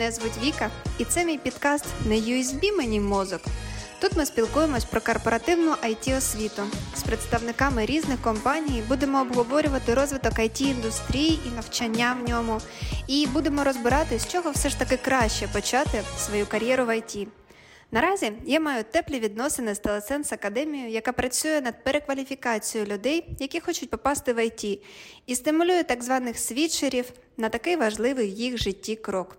Мене звуть Віка, і це мій підкаст «Не USB мені мозок». Тут ми спілкуємось про корпоративну IT-освіту. З представниками різних компаній будемо обговорювати розвиток IT-індустрії і навчання в ньому. І будемо розбирати, з чого все ж таки краще почати свою кар'єру в IT. Наразі я маю теплі відносини з Телесенс Академією, яка працює над перекваліфікацією людей, які хочуть попасти в IT, і стимулює так званих світчерів на такий важливий в їх житті крок.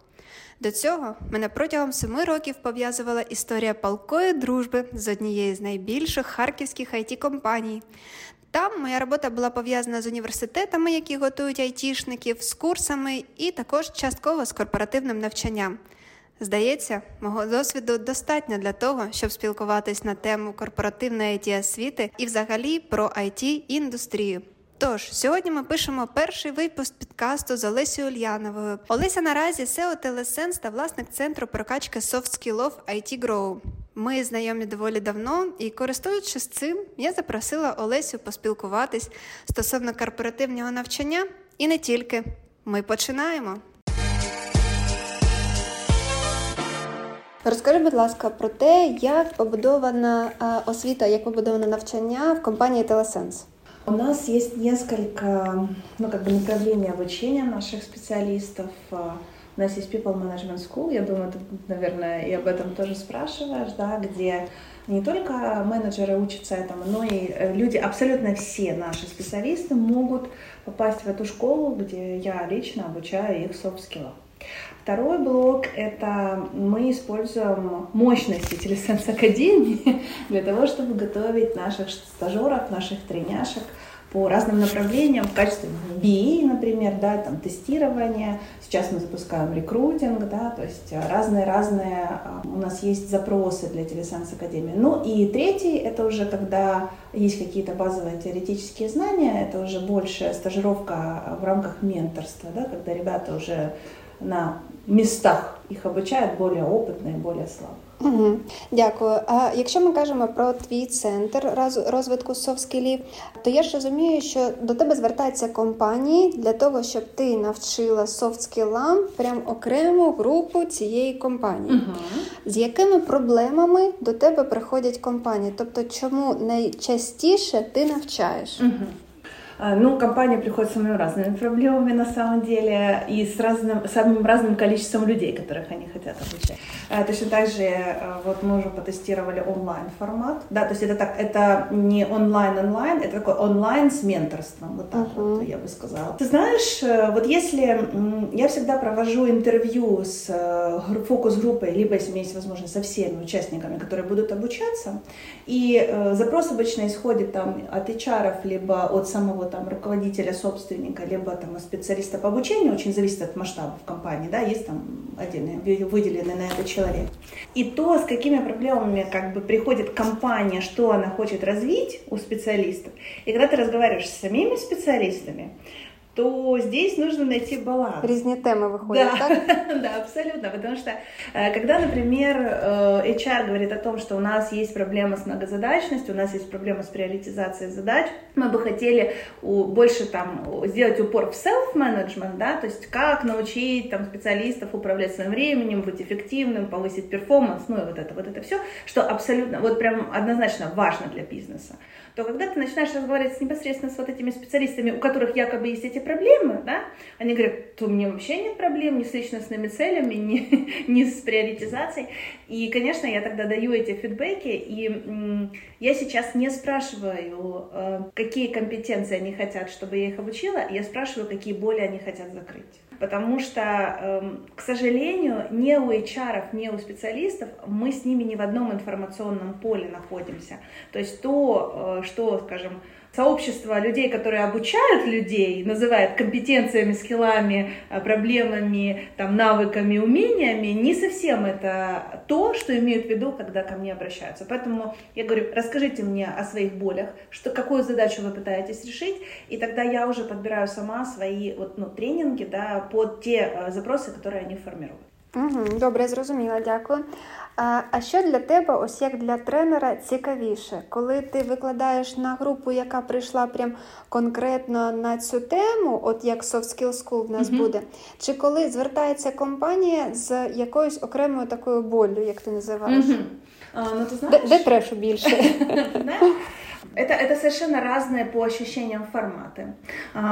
До цього мене протягом 7 років пов'язувала історія палкої дружби з однією з найбільших харківських IT-компаній. Там моя робота була пов'язана з університетами, які готують айтішників, з курсами і також частково з корпоративним навчанням. Здається, мого досвіду достатньо для того, щоб спілкуватись на тему корпоративної IT-освіти і взагалі про IT-індустрію. Тож, сьогодні ми пишемо перший випуск підкасту з Олесею Ульяновою. Олеся наразі CEO Телесенс та власник центру прокачки SoftSkill IT Grow. Ми знайомі доволі давно, і користуючись цим, я запросила Олесю поспілкуватись стосовно корпоративного навчання і не тільки. Ми починаємо! Розкажи, будь ласка, про те, як побудована освіта, як побудовано навчання в компанії Телесенс. У нас есть несколько направлений обучения наших специалистов. У нас есть People Management School, я думаю, ты, наверное, и об этом тоже спрашиваешь, да, где не только менеджеры учатся этому, но и люди, абсолютно все наши специалисты могут попасть в эту школу, где я лично обучаю их софт-скиллам. Второй блок – это мы используем мощности Телесенс Академии для того, чтобы готовить наших стажеров, наших тренершек по разным направлениям в качестве BI, например, да, там, тестирования. Сейчас мы запускаем рекрутинг, да, то есть разные у нас есть запросы для Телесенс Академии. Ну и третий – это уже когда есть какие-то базовые теоретические знания, это уже больше стажировка в рамках менторства, да, когда ребята уже на місцях їх обучають більш опитні, більш слабкі. Угу. Дякую. А якщо ми кажемо про твій центр розвитку софт-скілів, то я ж розумію, що до тебе звертаються компанії для того, щоб ти навчила софт-скілам прям окрему групу цієї компанії. Угу. З якими проблемами до тебе приходять компанії? Тобто, чому найчастіше ти навчаєш? Угу. Ну, компания приходит с самыми разными проблемами, на самом деле, и с самым разным количеством людей, которых они хотят обучать. Точно так же, вот мы уже потестировали онлайн-формат, да, то есть это не онлайн-онлайн, это такой онлайн с менторством, вот так вот, я бы сказала. Ты знаешь, вот если я всегда провожу интервью с фокус-группой, либо, если у меня есть возможность, со всеми участниками, которые будут обучаться, и запрос обычно исходит там от HR, либо от самого там руководителя, собственника, либо там специалиста по обучению, очень зависит от масштабов компании, да, есть там отдельные выделенные на это человек. И то, с какими проблемами как бы приходит компания, что она хочет развить у специалистов, и когда ты разговариваешь с самими специалистами, то здесь нужно найти баланс. Разные темы выходят, да, так? Да, абсолютно, потому что, когда, например, HR говорит о том, что у нас есть проблема с многозадачностью, у нас есть проблема с приоритизацией задач, мы бы хотели больше там сделать упор в self-management, да, то есть как научить там специалистов управлять своим временем, быть эффективным, повысить перформанс, ну и вот это все, что абсолютно, вот прям однозначно важно для бизнеса. То когда ты начинаешь разговаривать непосредственно с вот этими специалистами, у которых якобы есть эти проблемы, да, они говорят, то у меня вообще нет проблем ни с личностными целями, ни с приоритизацией. И, конечно, я тогда даю эти фидбэки, и я сейчас не спрашиваю, какие компетенции они хотят, чтобы я их обучила, я спрашиваю, какие боли они хотят закрыть. Потому что, к сожалению, не у HR, не у специалистов мы с ними ни в одном информационном поле находимся. То есть то, что, скажем, сообщество людей, которые обучают людей, называют компетенциями, скиллами, проблемами, там, навыками, умениями, не совсем это то, что имеют в виду, когда ко мне обращаются. Поэтому я говорю, расскажите мне о своих болях, какую задачу вы пытаетесь решить, и тогда я уже подбираю сама свои тренинги, да, под те запросы, которые они формируют. Добре, зрозуміла, дякую. А що для тебе, ось як для тренера, цікавіше? Коли ти викладаєш на групу, яка прийшла прям конкретно на цю тему, от як SoftSkill School в нас буде, чи коли звертається компанія з якоюсь окремою такою боллю, як ти називаєш? Де трешу більше? Это совершенно разные по ощущениям форматы,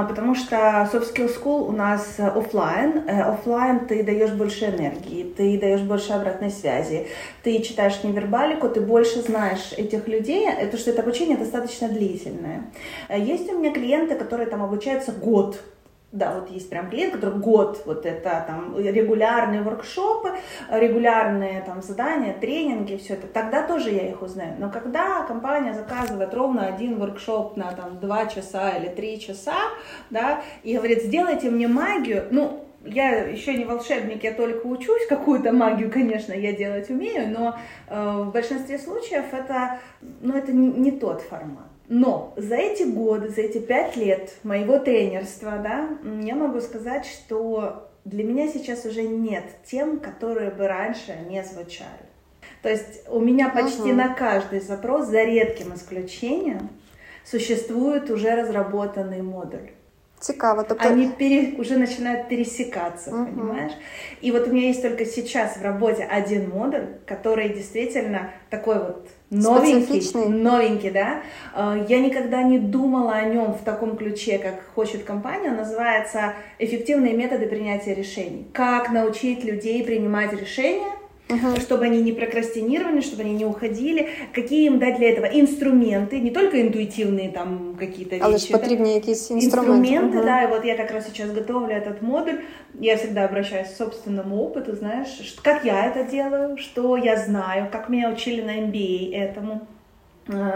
потому что Soft Skill School у нас офлайн. Офлайн ты даешь больше энергии, ты даешь больше обратной связи, ты читаешь невербалику, ты больше знаешь этих людей, потому что это обучение достаточно длительное. Есть у меня клиенты, которые там обучаются год. Да, вот есть прям клиент, который год, вот это там регулярные воркшопы, регулярные там задания, тренинги, все это. Тогда тоже я их узнаю. Но когда компания заказывает ровно один воркшоп на там 2 часа или 3 часа, да, и говорит, сделайте мне магию, ну, я еще не волшебник, я только учусь, какую-то магию, конечно, я делать умею, но в большинстве случаев это не тот формат. Но за эти годы, за эти 5 лет моего тренерства, да, я могу сказать, что для меня сейчас уже нет тем, которые бы раньше не звучали. То есть у меня почти на каждый запрос, за редким исключением, существует уже разработанный модуль. Цікаво, тобто... Они уже начинают пересекаться, понимаешь? И вот у меня есть только сейчас в работе один модуль, который действительно такой вот новенький, да? Я никогда не думала о нем в таком ключе, как хочет компания. Он называется «Эффективные методы принятия решений». Как научить людей принимать решения, чтобы они не прокрастинировали, чтобы они не уходили, какие им дать для этого инструменты, не только интуитивные там какие-то вещи. Инструменты, да, и вот я как раз сейчас готовлю этот модуль, я всегда обращаюсь к собственному опыту, знаешь, как я это делаю, что я знаю, как меня учили на MBA этому.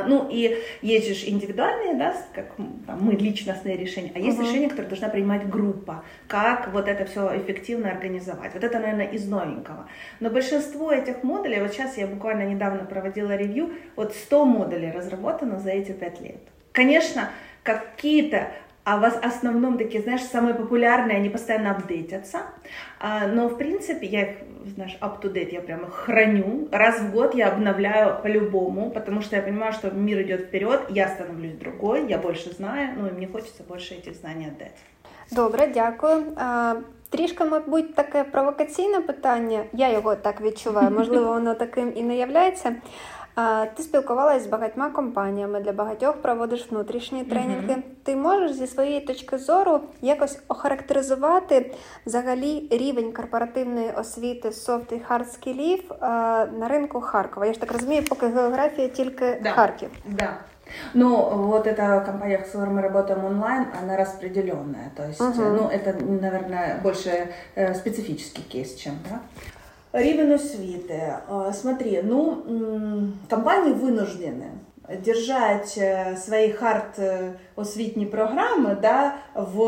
Ну, и есть же индивидуальные, да, как там, мы личностные решения, а есть решения, которые должна принимать группа, как вот это все эффективно организовать. Вот это, наверное, из новенького. Но большинство этих модулей, вот сейчас я буквально недавно проводила ревью, вот 100 модулей разработано за эти 5 лет. Конечно, какие-то, а в основном такие, знаешь, самые популярные, они постоянно апдейтятся, но, в принципе, я их, знаешь, up-to-date, я прям их храню, раз в год я обновляю по-любому, потому что я понимаю, что мир идет вперед, я становлюсь другой, я больше знаю, ну и мне хочется больше этих знаний отдать. Добре, дякую. Трішки, мабуть, таке провокаційне питання, я його так відчуваю, можливо, воно таким і не являється. Ти спілкувалася з багатьма компаніями, для багатьох проводиш внутрішні тренінги. Ти можеш зі своєї точки зору якось охарактеризувати взагалі рівень корпоративної освіти софт і хард скілів на ринку Харкова? Я ж так розумію, поки географія тільки Харків. Да. Ну, вот эта компания, с которой мы работаем онлайн, она распределенная. То есть, ну, это, наверное, больше специфический кейс, чем, да? Рівень освіти. Смотри, ну, компанії вынуждены держать свои хард-освітні программы, да, в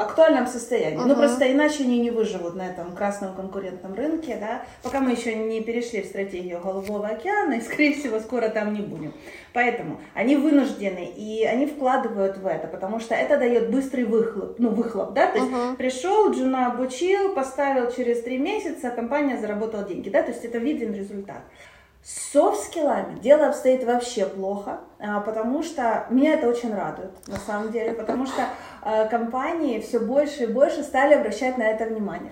актуальном состоянии. Ну, просто иначе они не выживут на этом красном конкурентном рынке, да, пока мы еще не перешли в стратегию Голубого океана, и, скорее всего, скоро там не будем. Поэтому они вынуждены, и они вкладывают в это, потому что это дает быстрый выхлоп, да, то есть пришел, джуна обучил, поставил через 3 месяца, компания заработала деньги, да, то есть это виден результат. С софт-скиллами дело обстоит вообще плохо, потому что меня это очень радует, на самом деле, потому что компании все больше и больше стали обращать на это внимание.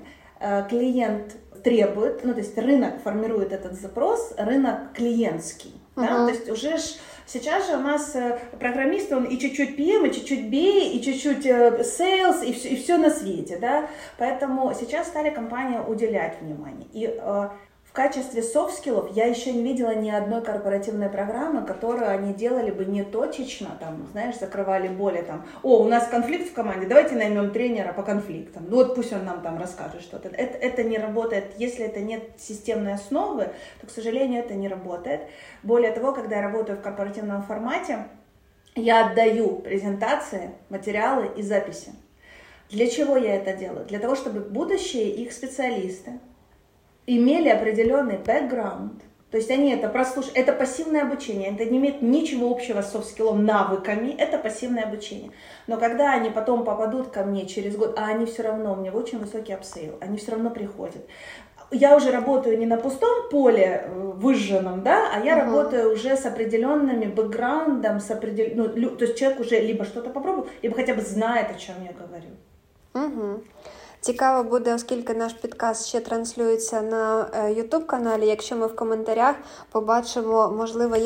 Клиент требует, ну то есть рынок формирует этот запрос, рынок клиентский. Да? То есть уже сейчас же у нас программист, он и чуть-чуть PM, и чуть-чуть BA, и чуть-чуть sales, и все на свете, да. Поэтому сейчас стали компании уделять внимание. И в качестве софт-скиллов я еще не видела ни одной корпоративной программы, которую они делали бы не точечно, там, знаешь, закрывали боли, там, у нас конфликт в команде, давайте наймем тренера по конфликтам, ну вот пусть он нам там расскажет что-то. Это не работает, если это нет системной основы, то, к сожалению, это не работает. Более того, когда я работаю в корпоративном формате, я отдаю презентации, материалы и записи. Для чего я это делаю? Для того, чтобы будущие их специалисты имели определенный бэкграунд, то есть они это прослушали, это пассивное обучение, это не имеет ничего общего с софт-скиллом, навыками, это пассивное обучение. Но когда они потом попадут ко мне через год, а они все равно, у меня очень высокий апсейл, они все равно приходят. я уже работаю не на пустом поле выжженном, да, а я работаю уже с определенным бэкграундом, с ну, то есть человек уже либо что-то попробовал, либо хотя бы знает, о чем я говорю. Угу. Цікаво буде, оскільки наш підкаст ще транслюється на YouTube-каналі, якщо ми в коментарях побачимо, можливо,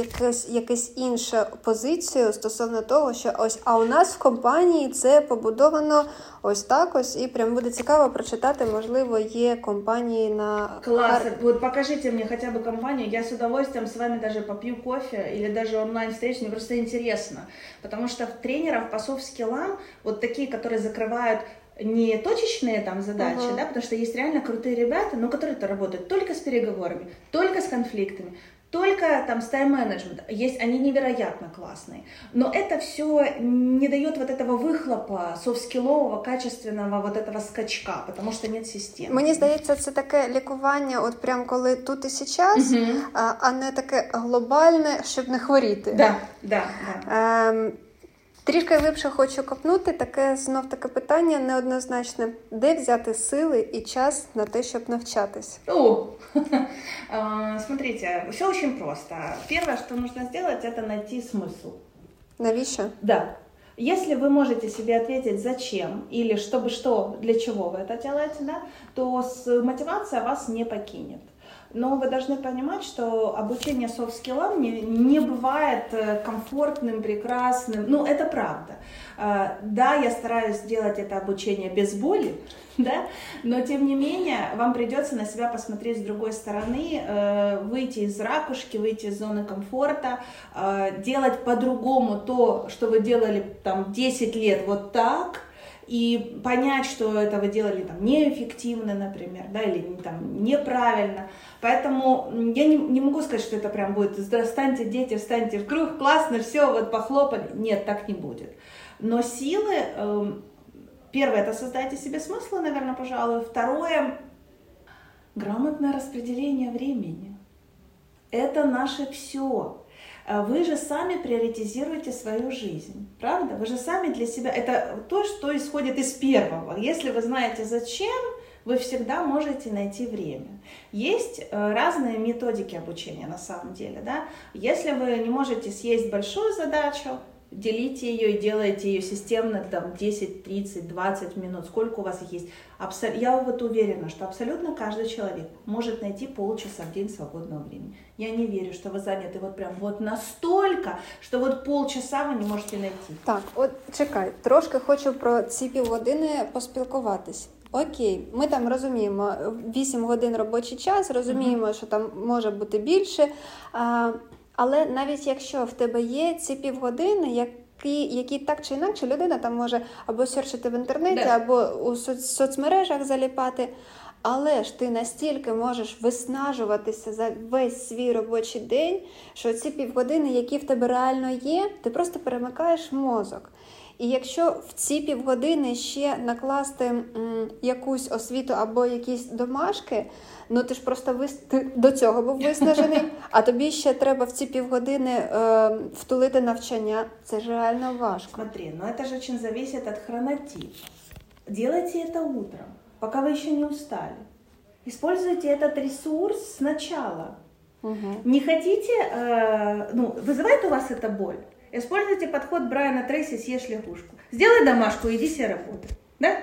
якусь іншу позицію стосовно того, що ось, а у нас в компанії це побудовано ось так ось, і прям буде цікаво прочитати, можливо, є компанії на... Клас, вот покажите мне хотя бы компанию, я с удовольствием с вами даже попью кофе или даже онлайн-встречу, мне просто интересно, потому что тренеров по soft-skill'ам, вот такие, которые закрывают не точечные там задачи, да, потому что есть реально крутые ребята, но которые-то работают только с переговорами, только с конфликтами, только там с тайм-менеджментом. Есть, они невероятно классные. Но это все не дает вот этого выхлопа софт-скиллового, качественного вот этого скачка, потому что нет системы. Мені здається, це таке лікування, от прям коли тут і сейчас, а не таке глобальне, щоб не хворіти. Да, да, да. Трішки глибше хочу копнути, таке знов-таки питання неоднозначне. Де взяти сили і час на те, щоб навчатись? Смотрите, все очень просто. Первое, что нужно сделать, это найти смысл. Навіщо? Да. Если вы можете себе ответить «зачем» или «чтобы что», «для чего вы это делаете», да, то мотивация вас не покинет. Но вы должны понимать, что обучение софт-скиллам не бывает комфортным, прекрасным. Ну, это правда. Да, я стараюсь делать это обучение без боли, да, но тем не менее вам придется на себя посмотреть с другой стороны, выйти из ракушки, выйти из зоны комфорта, делать по-другому то, что вы делали там 10 лет вот так, и понять, что это вы делали там неэффективно, например, да, или там неправильно. Поэтому я не могу сказать, что это прям будет «Встаньте, дети, встаньте в круг, классно, все, вот похлопали». Нет, так не будет. Но силы, первое, это создайте себе смыслы, наверное, пожалуй. Второе, грамотное распределение времени. Это наше все. Вы же сами приоритизируете свою жизнь, правда? Вы же сами для себя... Это то, что исходит из первого. Если вы знаете зачем, вы всегда можете найти время. Есть разные методики обучения на самом деле, да? Если вы не можете съесть большую задачу, делите ее и делайте ее системно там 10, 30, 20 минут, сколько у вас есть. Я вот уверена, что абсолютно каждый человек может найти полчаса в день свободного времени. Я не верю, что вы заняты вот прям вот настолько, что вот полчаса ви не можете найти. Так, от чекай, трошки хочу про ці півгодини поспілкуватись. Окей, ми там розуміємо, 8 годин робочий час, розуміємо, що там може бути більше, але навіть якщо в тебе є ці півгодини, які так чи інакше людина там може або серчити в інтернеті, або у соцмережах заліпати, але ж ти настільки можеш виснажуватися за весь свій робочий день, що ці півгодини, які в тебе реально є, ти просто перемикаєш мозок. І якщо в ці півгодини ще накласти якусь освіту або якісь домашки, ну ти ж просто ти до цього був виснажений, а тобі ще треба в ці півгодини втулити навчання. Це ж реально важко. Смотри, ну це ж дуже залежить від хронотипу. Делайте это утром, пока вы еще не устали. Используйте этот ресурс сначала. Не хотите, ну, вызывает у вас это боль? Используйте подход Брайана Трейси «Съешь лягушку». Сделай домашку, иди себе работай. Да?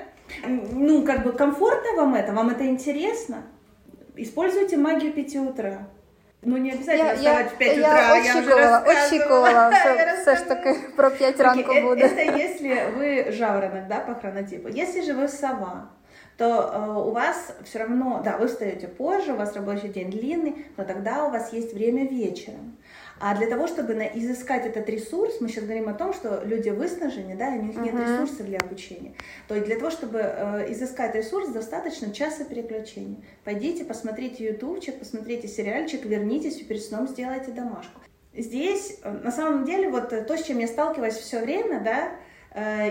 Ну, как бы комфортно вам это интересно? Используйте магию 5 утра. Ну, не обязательно вставать в 5 утра. Я очікувала, все ж таки про 5 ранку буде. Это если вы жаворонок, да, по хронотипу. Если же вы сова, то у вас все равно, да, вы встаете позже, у вас рабочий день длинный, но тогда у вас есть время вечером. А для того, чтобы изыскать этот ресурс, мы сейчас говорим о том, что люди выснажены, да, у них нет ресурса для обучения. То есть для того, чтобы изыскать ресурс, достаточно часа переключения. Пойдите, посмотрите ютубчик, посмотрите сериальчик, вернитесь и перед сном сделайте домашку. Здесь, на самом деле, вот то, с чем я сталкиваюсь все время, да,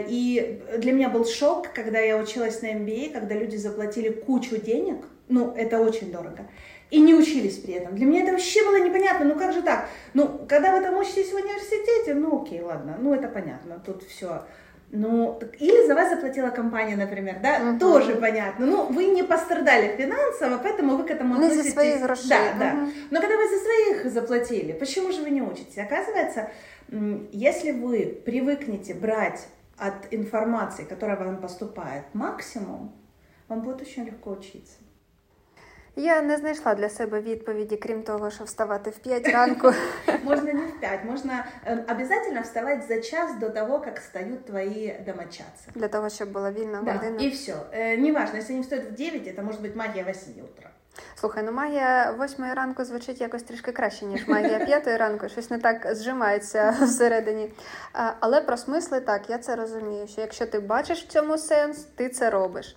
и для меня был шок, когда я училась на MBA, когда люди заплатили кучу денег, ну, это очень дорого, и не учились при этом. Для меня это вообще было непонятно, ну как же так? Ну, когда вы там учитесь в университете, ну окей, ладно, ну это понятно, тут все. Ну, или за вас заплатила компания, например, да, угу. Тоже понятно. Ну, вы не пострадали финансово, поэтому вы к этому относитесь. Не за свои гроши. Да, угу. Да. Но когда вы за своих заплатили, почему же вы не учитесь? Оказывается, если вы привыкнете брать от информации, которая вам поступает, максимум, вам будет очень легко учиться. Я не знайшла для себе відповіді, крім того, що вставати в 5 ранку. Можна не в 5, можна обов'язково вставати за час до того, як встають твої домочадці. Для того, щоб була вільна година. І все. Неважно, якщо не встають в 9, це може бути магія 8 утра. Слухай, ну магія 8 ранку звучить якось трішки краще, ніж магія 5 ранку. Щось не так зжимається всередині. Але про смисли так, я це розумію, що якщо ти бачиш в цьому сенс, ти це робиш.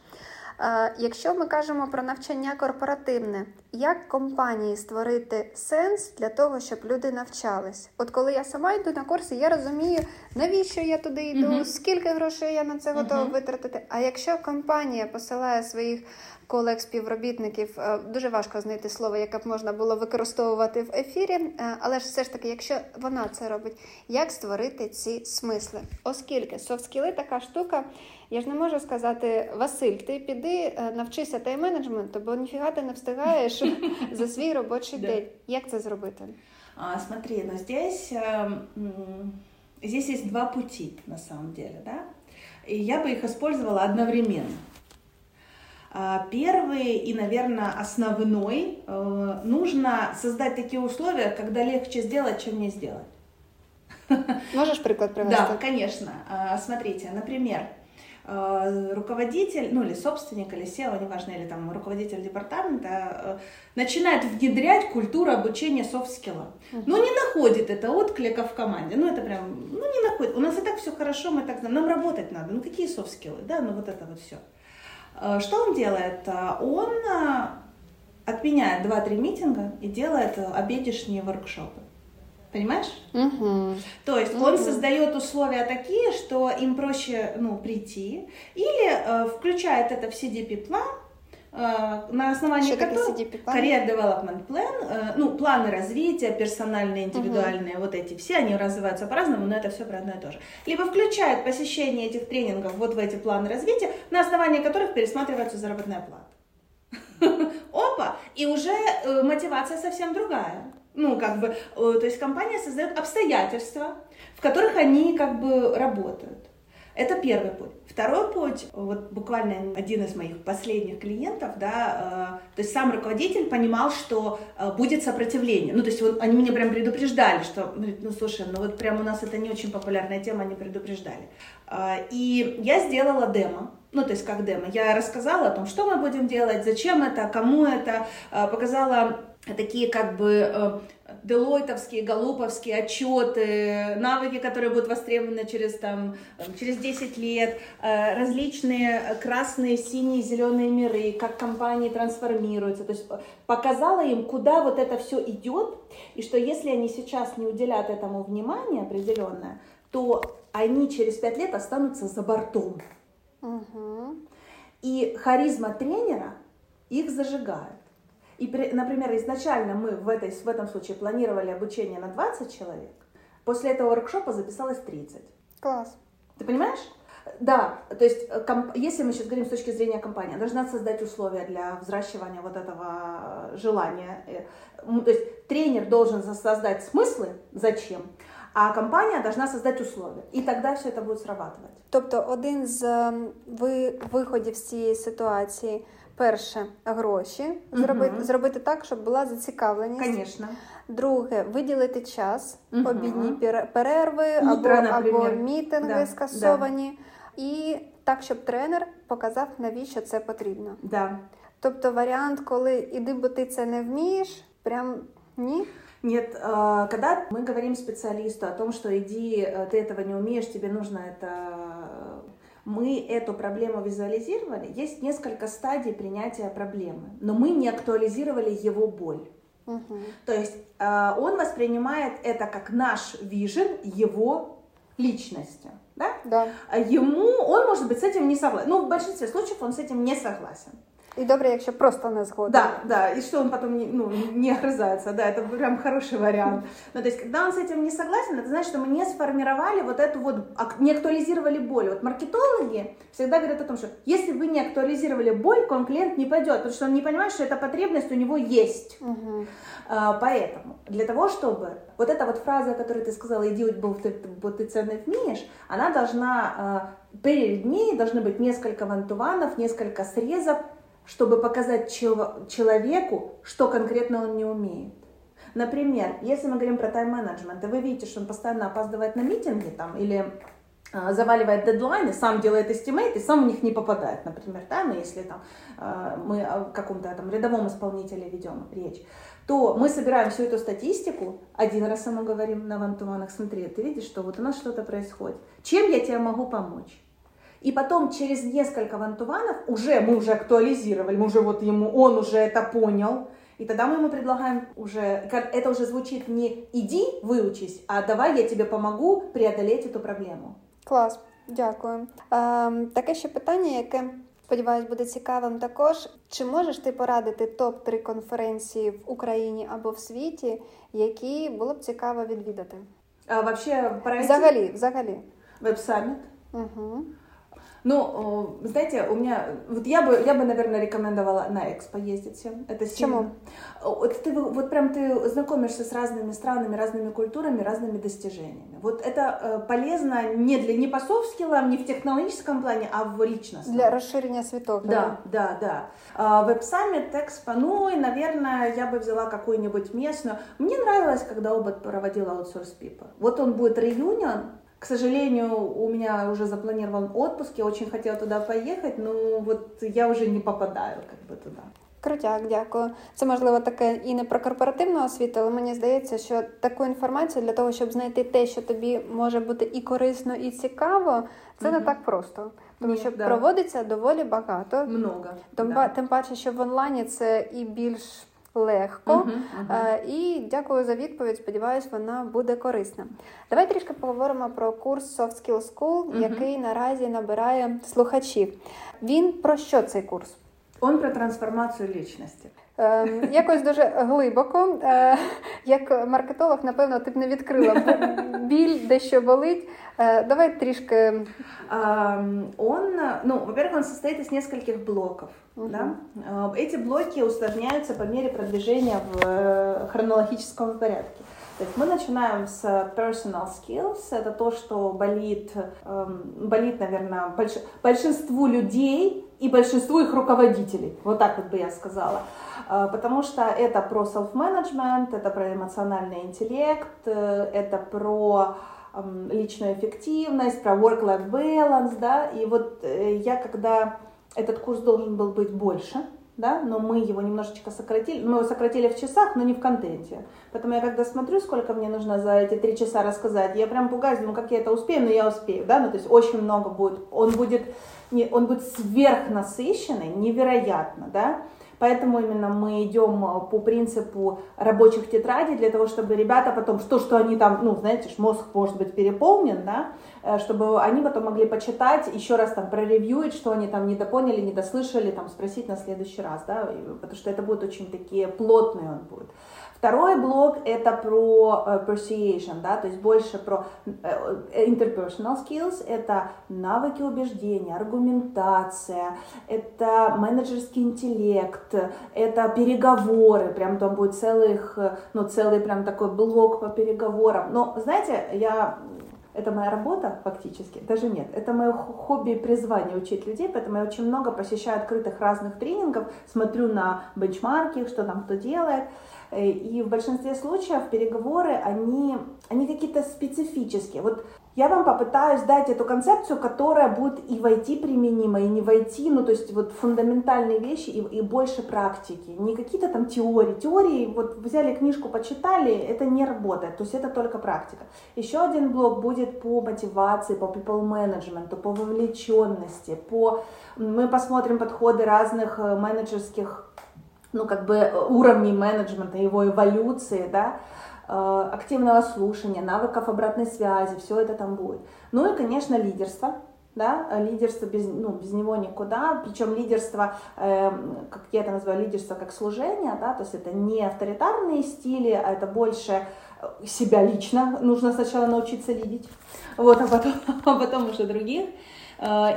Якщо ми кажемо про навчання корпоративне, як компанії створити сенс для того, щоб люди навчались? От коли я сама йду на курси, я розумію, навіщо я туди йду, uh-huh. скільки грошей я на це готова uh-huh. витратити. А якщо компанія посилає своїх колег-співробітників, дуже важко знайти слово, яке б можна було використовувати в ефірі, але ж все ж таки, якщо вона це робить, як створити ці смисли? Оскільки софт-скіли така штука, я ж не можу сказати, Василь, ти піди, навчися тайм-менеджменту, бо ніфіга ти не встигаєш за свій робочий день. Як це зробити? Смотри, ну здесь есть два пути, на самом деле, да? И я бы их использовала одновременно. Первый и, наверное, основной, нужно создать такие условия, когда легче сделать, чем не сделать. Можешь приклад привести? Да, конечно. Смотрите, например, руководитель, ну или собственник, или SEO, неважно, или там руководитель департамента, начинает внедрять культуру обучения софт-скилла. Но не находит это отклика в команде. Ну это прям, ну не находит. У нас и так все хорошо, мы так, нам работать надо. Ну какие софт-скиллы, да, ну вот это вот все. Что он делает? Он отменяет 2-3 митинга и делает обедишние воркшопы. Понимаешь? Угу. То есть он создает условия такие, что им проще, ну, прийти, или включает это в CDP-план, на основании которого Career Development Plan, ну, планы развития, персональные, индивидуальные, вот эти все, они развиваются по-разному, но это все про одно и то же. Либо включает посещение этих тренингов вот в эти планы развития, на основании которых пересматривается заработная плата. Опа! И уже мотивация совсем другая. Ну, как бы, то есть компания создает обстоятельства, в которых они как бы работают. Это первый путь. Второй путь, вот буквально один из моих последних клиентов, да, то есть сам руководитель понимал, что будет сопротивление. Ну, то есть они меня прям предупреждали, что, ну, слушай, ну вот прям у нас это не очень популярная тема, они предупреждали. И я сделала демо. Ну, то есть как демо. Я рассказала о том, что мы будем делать, зачем это, кому это, показала такие как бы делойтовские, галуповские отчеты, навыки, которые будут востребованы через 10 лет, различные красные, синие, зеленые миры, как компании трансформируются. То есть показала им, куда вот это все идет, и что если они сейчас не уделят этому внимания определенное, то они через 5 лет останутся за бортом. Угу. И харизма тренера их зажигает. И, например, изначально мы в этом случае планировали обучение на 20 человек. После этого воркшопа записалось 30. Класс. Ты понимаешь? Да, то есть, если мы сейчас говорим с точки зрения компании, должна создать условия для взращивания вот этого желания. То есть, тренер должен создать смыслы, зачем, а компания должна создать условия. И тогда все это будет срабатывать. Тобто, один з виходів з цієї ситуації – перше, гроші. Зробити так, щоб була зацікавленість. Конечно. Друге, виділити час, обідні перерви, або мітинги скасовані. Да. І так, щоб тренер показав, навіщо це потрібно. Да. Тобто варіант, коли іди, бо ти це не вмієш, прям ні? Нет, когда мы говорим специалисту о том, что иди, ты этого не умеешь, тебе нужно это... Мы эту проблему визуализировали. Есть несколько стадий принятия проблемы, но мы не актуализировали его боль. Угу. То есть он воспринимает это как наш вижен его личности. Да? Да. Ему, он может быть с этим не согласен. Ну, в большинстве случаев он с этим не согласен. И добре, если просто на сходу. Да, и что он потом не огрызается, да, это прям хороший вариант. Но то есть, когда он с этим не согласен, это значит, что мы не сформировали вот эту вот, не актуализировали боль. Вот маркетологи всегда говорят о том, что если вы не актуализировали боль, к вам клиент не пойдет, потому что он не понимает, что эта потребность у него есть. Угу. Поэтому для того, чтобы вот эта вот фраза, которую ты сказала, иди, вот ты ценность имеешь, она должна, перед ней должны быть несколько вантуванов, несколько срезов, чтобы показать человеку, что конкретно он не умеет. Например, если мы говорим про тайм-менеджмент, и вы видите, что он постоянно опаздывает на митинги там, или заваливает дедлайны, сам делает эстимейты, сам в них не попадает, например, да, но если там, мы о каком-то там рядовом исполнителе ведем речь, то мы собираем всю эту статистику, один раз мы говорим на вантуванах, смотри, ты видишь, что вот у нас что-то происходит, чем я тебе могу помочь? И потом через несколько вантуванов мы уже актуализировали, он уже это понял. И тогда мы ему предлагаем это уже звучит не «иди, выучись», а «давай я тебе помогу преодолеть эту проблему». Клас, дякую. Таке ще питання, яке, сподіваюсь, буде цікавим також. Чи можеш ти порадити топ-3 конференції в Україні або в світі, які було б цікаво відвідати? Взагалі. Веб-самміт. Угу. Знаете, у меня... Вот я бы, наверное, рекомендовала на Экспо ездить всем. Это сильно. Почему? Ты знакомишься с разными странами, разными культурами, разными достижениями. Вот это полезно не по софт-скиллам, не в технологическом плане, а в личностном. Для расширения светов. Да. Веб-саммит, Экспо. И, наверное, я бы взяла какую-нибудь местную. Мне нравилось, когда Обод проводил аутсорс People. Вот он будет реюнион. К сожалению, у меня уже запланирован отпуск, я очень хотела туда поехать, но вот я уже не попадаю туда. Крутяк, дякую. Це, можливо, таке і не про корпоративну освіту, але мені здається, що таку інформацію для того, щоб знайти те, що тобі може бути і корисно, і цікаво, це не так просто. Тому що проводиться доволі багато. Много. Тим паче, що в онлайні це і більш... легко. І дякую за відповідь, сподіваюсь, вона буде корисна. Давай трішки поговоримо про курс SoftSkill School, який наразі набирає слухачів. Він про що цей курс? Він про трансформацію лічності. Якось дуже глибоко. Як маркетолог, напевно, ти б не відкрила біль, дещо болить. Давай трішки... Во-первых, он состоит из нескольких блоков. Да? Эти блоки усложняются по мере продвижения в хронологическом порядке. То есть мы начинаем с personal skills, это то, что болит, наверное, большинству людей и большинству их руководителей, вот так вот бы я сказала. Потому что это про self-management, это про эмоциональный интеллект, это про личную эффективность, про work-life balance, да, и вот этот курс должен был быть больше, да, но мы его немножечко сократили. Мы его сократили в часах, но не в контенте. Поэтому я когда смотрю, сколько мне нужно за эти 3 часа рассказать, я прям пугаюсь, как я это успею, но я успею, да, то есть очень много будет. Он будет сверхнасыщенный, невероятно, да. Поэтому именно мы идем по принципу рабочих тетрадей, для того, чтобы ребята потом, что они там, мозг может быть переполнен, да, чтобы они потом могли почитать, еще раз там проревьюить, что они там недопоняли, недослышали, там спросить на следующий раз, да, потому что это будет очень такие плотные он будет. Второй блок – это про persuasion, да, то есть больше про interpersonal skills, это навыки убеждения, аргументация, это менеджерский интеллект, это переговоры, прям там будет целый прям такой блок по переговорам. Но, знаете, это моя работа фактически, даже нет, это мое хобби и призвание учить людей, поэтому я очень много посещаю открытых разных тренингов, смотрю на бенчмарки, что там кто делает. И в большинстве случаев переговоры, они какие-то специфические. Вот я вам попытаюсь дать эту концепцию, которая будет и в IT применима, и не в IT, то есть вот фундаментальные вещи и больше практики. Не какие-то там теории. Теории, вот взяли книжку, почитали, это не работает, то есть это только практика. Еще один блок будет по мотивации, по people management, по вовлеченности, мы посмотрим подходы разных менеджерских уровней менеджмента, его эволюции, да, активного слушания, навыков обратной связи, все это там будет. И, конечно, лидерство, да, лидерство без него никуда, причем лидерство, как я это называю, лидерство как служение, да, то есть это не авторитарные стили, а это больше себя лично, нужно сначала научиться лидить, вот, а потом уже других.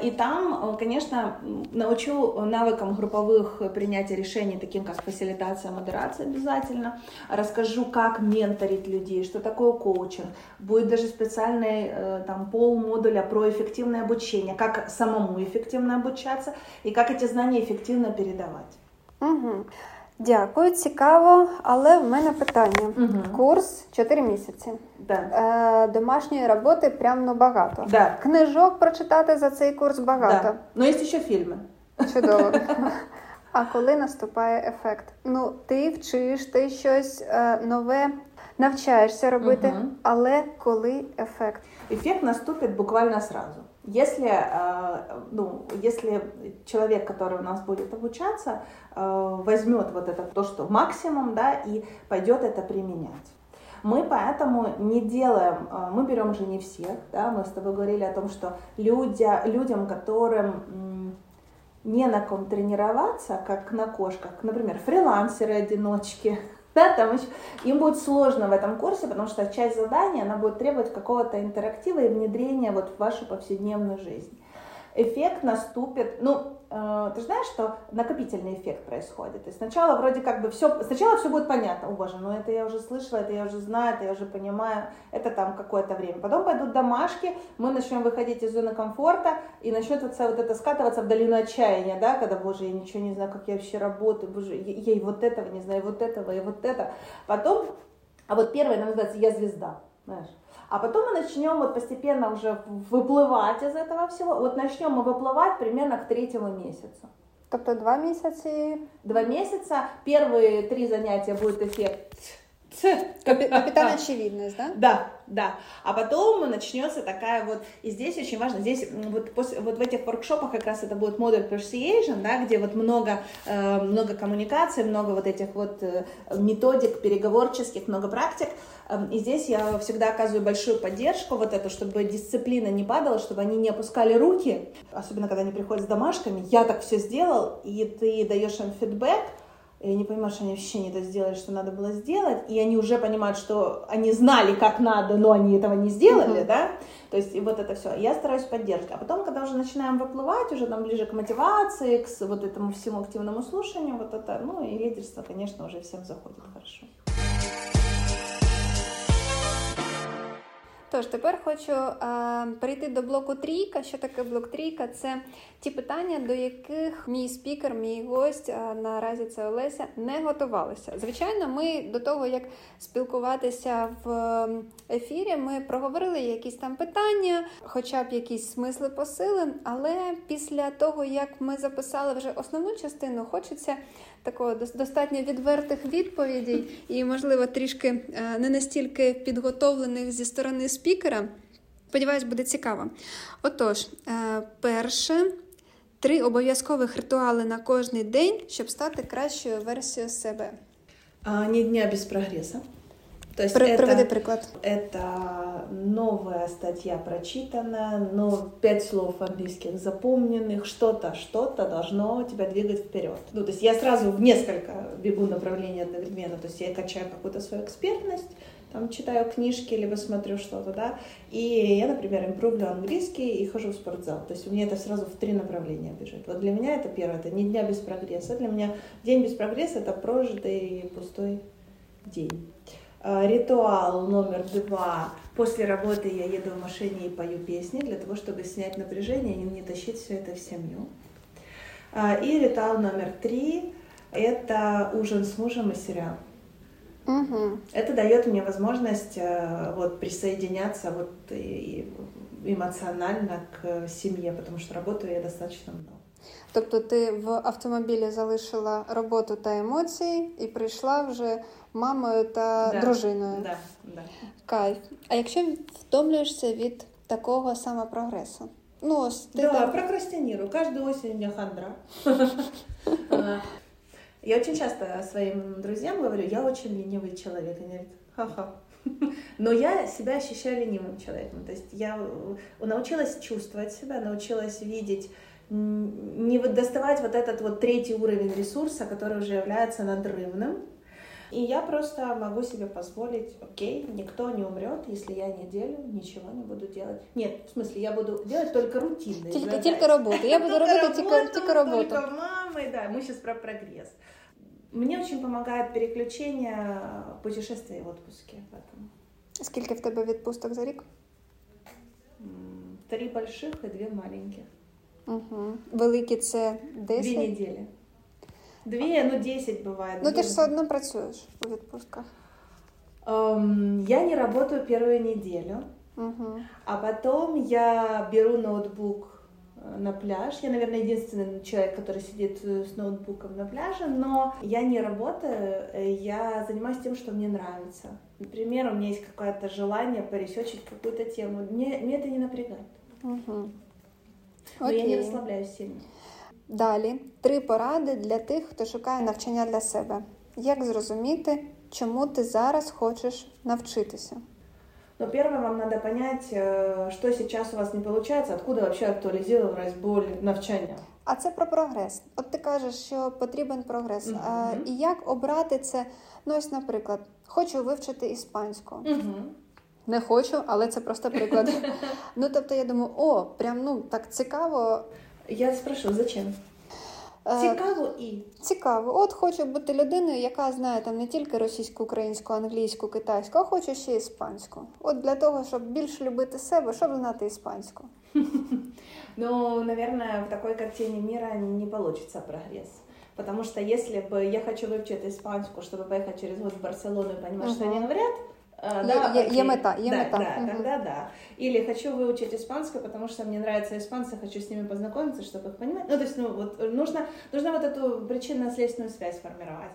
И там, конечно, научу навыкам групповых принятий решений, таким как фасилитация, модерация обязательно. Расскажу, как менторить людей, что такое коучинг. Будет даже специальный там, полмодуля про эффективное обучение, как самому эффективно обучаться и как эти знания эффективно передавать. Угу. Дякую, цікаво, але в мене питання. Угу. Курс 4 місяці. Да. Домашньої роботи прям багато. Да. Книжок прочитати за цей курс багато. Да. Ну, є ще фільми. Чудово. А коли наступає ефект? Ну, ти вчиш, ти щось нове, навчаєшся робити, угу. Але коли ефект? Ефект наступить буквально сразу. Если, ну, если человек, который у нас будет обучаться, возьмет вот это то, что максимум, да, и пойдет это применять. Мы поэтому не делаем, мы берем же не всех, да, мы с тобой говорили о том, что людям, которым не на ком тренироваться, как на кошках, например, фрилансеры-одиночки, да, там еще, им будет сложно в этом курсе, потому что часть задания, она будет требовать какого-то интерактива и внедрения вот в вашу повседневную жизнь. Эффект наступит, ну, ты знаешь, что накопительный эффект происходит. И сначала вроде как бы все будет понятно. О боже, ну это я уже слышала, это я уже знаю, это я уже понимаю. Это там какое-то время. Потом пойдут домашки, мы начнем выходить из зоны комфорта и начнется вот это скатываться в долину отчаяния, да, когда, боже, я ничего не знаю, как я вообще работаю, боже, я и вот этого не знаю, и вот этого, и вот это. Потом, а вот первое, называется, я звезда, знаешь. А потом мы начнем вот постепенно уже выплывать из этого всего. Вот начнем мы выплывать примерно к 3-му месяцу. Тобто 2 місяці? 2 місяці. Первые 3 занятия будет эффект. Капитан очевидность, да? Да, да. А потом начнется такая вот, и здесь очень важно, здесь вот, вот в этих воркшопах как раз это будет модуль persuasion, да, где вот много коммуникаций, много вот этих вот методик переговорческих, много практик. И здесь я всегда оказываю большую поддержку вот эту, чтобы дисциплина не падала, чтобы они не опускали руки, особенно когда они приходят с домашками, я так все сделал, и ты даешь им фидбэк, и они понимают, что они вообще не то сделали, что надо было сделать, и они уже понимают, что они знали, как надо, но они этого не сделали, да, то есть и вот это все, я стараюсь поддерживать, а потом, когда уже начинаем выплывать, уже там ближе к мотивации, к вот этому всему активному слушанию, вот это, ну и лидерство, конечно, уже всем заходит хорошо. Тож, тепер хочу перейти до блоку трійка. Що таке блок трійка? Це ті питання, до яких мій спікер, мій гость, наразі це Олеся, не готувалися. Звичайно, ми до того, як спілкуватися в ефірі, ми проговорили якісь там питання, хоча б якісь смисли посили, але після того, як ми записали вже основну частину, хочеться такого достатньо відвертих відповідей і, можливо, трішки не настільки підготовлених зі сторони спікера. Сподіваюсь, буде цікаво. Отож, перше, 3 обов'язкових ритуали на кожний день, щоб стати кращою версією себе. Ні дня без прогресу. Приведи приклад. Это новая статья прочитанная, но 5 слов английских запомненных, что-то должно тебя двигать вперед. Ну, то есть я сразу в несколько бегу направлений одновременно, то есть я качаю какую-то свою экспертность, там читаю книжки, либо смотрю что-то, да, и я, например, импровлю английский и хожу в спортзал, то есть у меня это сразу в 3 направления бежит. Вот для меня это первое, это не дня без прогресса, для меня день без прогресса — это прожитый пустой день. Ритуал номер 2. После работы я еду в машине и пою песни для того, чтобы снять напряжение и не тащить все это в семью. И ритуал номер 3. Это ужин с мужем и сериал. Угу. Это дает мне возможность вот, присоединяться вот, эмоционально к семье, потому что работаю я достаточно много. Тобто ти в автомобілі залишила роботу та емоції і прийшла вже мамою та дружиною. Да, да. Кайф. А якщо втомлюєшся від такого самопрогресу? Ну, ось ти прокрастинирую. Каждую осень у меня хандра. Я очень часто своим друзьям говорю, я очень ленивый человек. Они говорят, ха-ха. Но я себя ощущаю ленивым человеком. То есть я научилась чувствовать себя, научилась видеть, не доставать вот этот вот третий уровень ресурса, который уже является надрывным. И я просто могу себе позволить, окей, никто не умрет, если я неделю ничего не буду делать. Нет, в смысле, я буду делать только рутинные задачи. Только работу. Я буду работать только работу. Только мамой, да, мы сейчас про прогресс. Мне очень помогает переключение путешествия в отпуске в этом. Скільки в тебе відпусток за рік? 3 больших і 2 маленьких. Угу. Великі це 10? 2 неділі. 2, ну 10 буває. Ну ти ж все одно працюєш у відпустках. Я не працюю першу неділю, угу. А потім я беру ноутбук на пляж. Я, наверное, единственный человек, который сидит с ноутбуком на пляже, но я не работаю, я занимаюсь тем, что мне нравится. Например, у меня есть какое-то желание поресечить какую-то тему. Мне это не напрягает. Угу. Но окей. Я не розслабляюсь сильно. Далі. 3 поради для тих, хто шукає навчання для себе. Як зрозуміти, чому ти зараз хочеш навчитися? Но первое, вам надо понять, что сейчас у вас не получается, откуда вообще актуализировалась боль навчання. А це про прогрес. От ти кажеш, що потрібен прогрес. Uh-huh. І як обрати це? Ну ось, наприклад, хочу вивчити іспанську. Uh-huh. Не хочу, але це просто приклад. Ну, тобто, я думаю, о, прям, ну, так цікаво. Я спрошу, зачем? Цікаво і? Цікаво. От хочу бути людиною, яка знає там не тільки російську, українську, англійську, китайську, а хочу ще іспанську. От для того, щоб більше любити себе, щоб знати іспанську. Ну, наверное, в такой картине мира не получится прогресс. Потому что если бы я хочу выучить испанскую, чтобы поехать через год в Барселону и понимать, что они говорят, Да, или хочу выучить испанский, потому что мне нравятся испанцы, хочу с ними познакомиться, чтобы их понимать. Ну, то есть, ну, вот, нужно вот эту причинно-следственную связь формировать.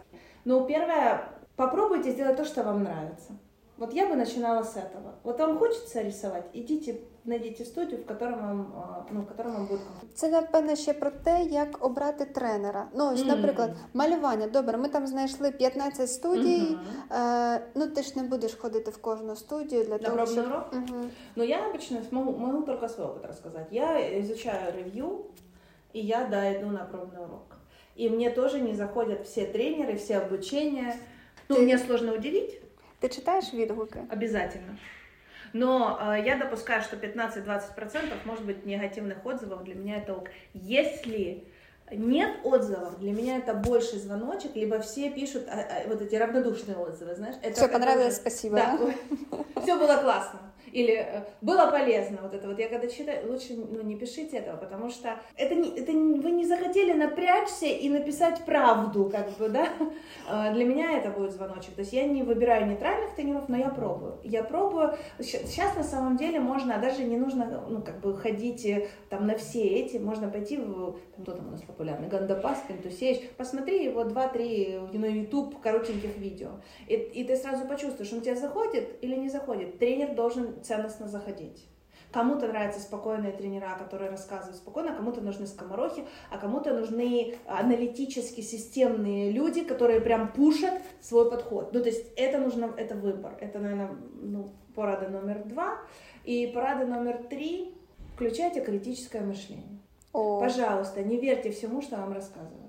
Ну, первое, попробуйте сделать то, что вам нравится. Вот я бы начинала с этого. Вот вам хочется рисовать? Ідіть, знайдіть студію, в котором вам буде. Це, напевно, ще про те, як обрати тренера. Ну, ось, наприклад, малювання. Добре, ми там знайшли 15 студій. Mm-hmm. Ну, ти ж не будеш ходити в кожну студію для того, щоб... Пробний урок? Mm-hmm. Ну, я обычно могу только свой опыт рассказать. Я изучаю ревью, и я, да, иду на пробный урок. И мне тоже не заходят все тренеры, все обучения. Ну, мне сложно удивить. Ты читаешь відгуки? Обязательно. Но я допускаю, что 15-20% может быть негативных отзывов. Для меня это ок. Если нет отзывов, для меня это больше звоночек, либо все пишут вот эти равнодушные отзывы, знаешь. Это все понравилось, спасибо. Да, все было классно. Или было полезно. Вот это вот я когда читаю, лучше не пишите этого, потому что это вы не захотели напрячься и написать правду, как бы, да? Для меня это будет звоночек. То есть я не выбираю нейтральных тренеров, но я пробую. Сейчас на самом деле можно, даже не нужно, ну, как бы ходить там на все эти, можно пойти в, там, кто там у нас популярный, Ганда Пасполь, Тусевич, посмотри его 2-3, ну, YouTube коротеньких видео. И ты сразу почувствуешь, он тебя заходит или не заходит. Тренер должен ценностно заходить. Кому-то нравятся спокойные тренера, которые рассказывают спокойно, кому-то нужны скоморохи, а кому-то нужны аналитически системные люди, которые прям пушат свой подход. Ну, то есть это нужно, это выбор. Это, наверное, ну, порада номер 2. И порада номер 3. Включайте критическое мышление. О. Пожалуйста, не верьте всему, что вам рассказывают.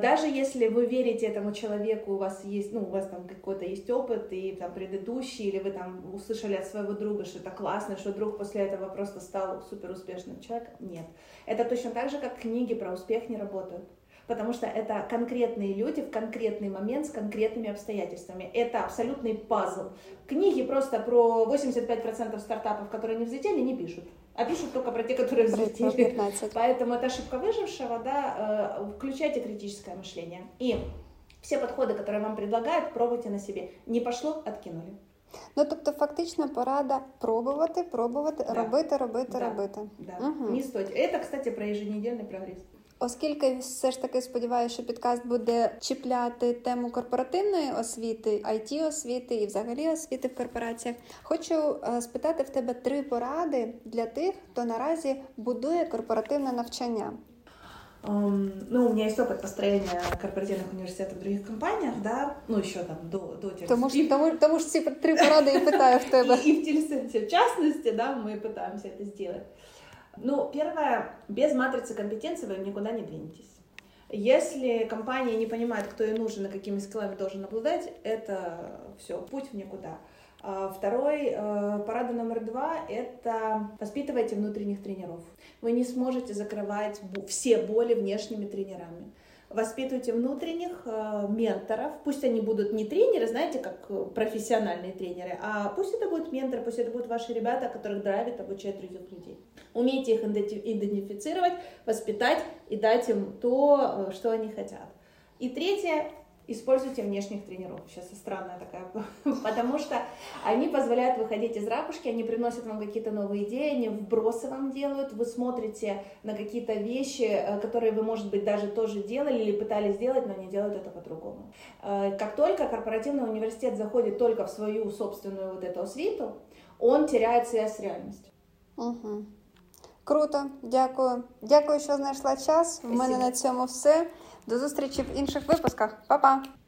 Даже если вы верите этому человеку, у вас есть, ну, у вас там какой-то есть опыт, и там предыдущий, или вы там услышали от своего друга, что это классно, что друг после этого просто стал суперуспешным человеком, нет. Это точно так же, как книги про успех не работают. Потому что это конкретные люди в конкретный момент с конкретными обстоятельствами. Это абсолютный пазл. Книги просто про 85% стартапов, которые не взлетели, не пишут. А пишут только про те, которые взлетели. Поэтому это ошибка выжившего, да, включайте критическое мышление. И все подходы, которые вам предлагают, пробуйте на себе. Не пошло, откинули. Ну, тобто, фактично, порада пробувати, да. робити. Да. Угу. Не стоит. Это, кстати, про еженедельный прогресс. Оскільки все ж таки сподіваюся, що підкаст буде чіпляти тему корпоративної освіти, IT-освіти і взагалі освіти в корпораціях, хочу спитати в тебе 3 поради для тих, хто наразі будує корпоративне навчання. Ну, у меня есть опыт построения корпоративных университетов в других компаниях, да, ну, еще там до Телесенса. Тому що ці три поради і питаю в тебе. І в Телесенсе, в частности, да, мы пытаемся это сделать. Ну, первое, без матрицы компетенций вы никуда не двинетесь. Если компания не понимает, кто ей нужен и какими скиллами должен обладать, это все, путь в никуда. Второй, парада номер 2 – это воспитывайте внутренних тренеров. Вы не сможете закрывать все боли внешними тренерами. Воспитывайте внутренних менторов, пусть они будут не тренеры, знаете, как профессиональные тренеры, а пусть это будут менторы, пусть это будут ваши ребята, которых драйвит обучать других людей. Умейте их идентифицировать, воспитать и дать им то, что они хотят. И третье, используйте внешних тренеров. Сейчас странная такая, потому что они позволяют выходить из ракушки, они приносят вам какие-то новые идеи, они вбросы вам делают, вы смотрите на какие-то вещи, которые вы, может быть, даже тоже делали или пытались сделать, но они делают это по-другому. Как только корпоративный университет заходит только в свою собственную вот эту освіту, он теряет связь с реальностью. Угу. Круто, дякую. Дякую, що знайшла час. У мене на цьому все. До зустрічі в інших випусках. Па-па!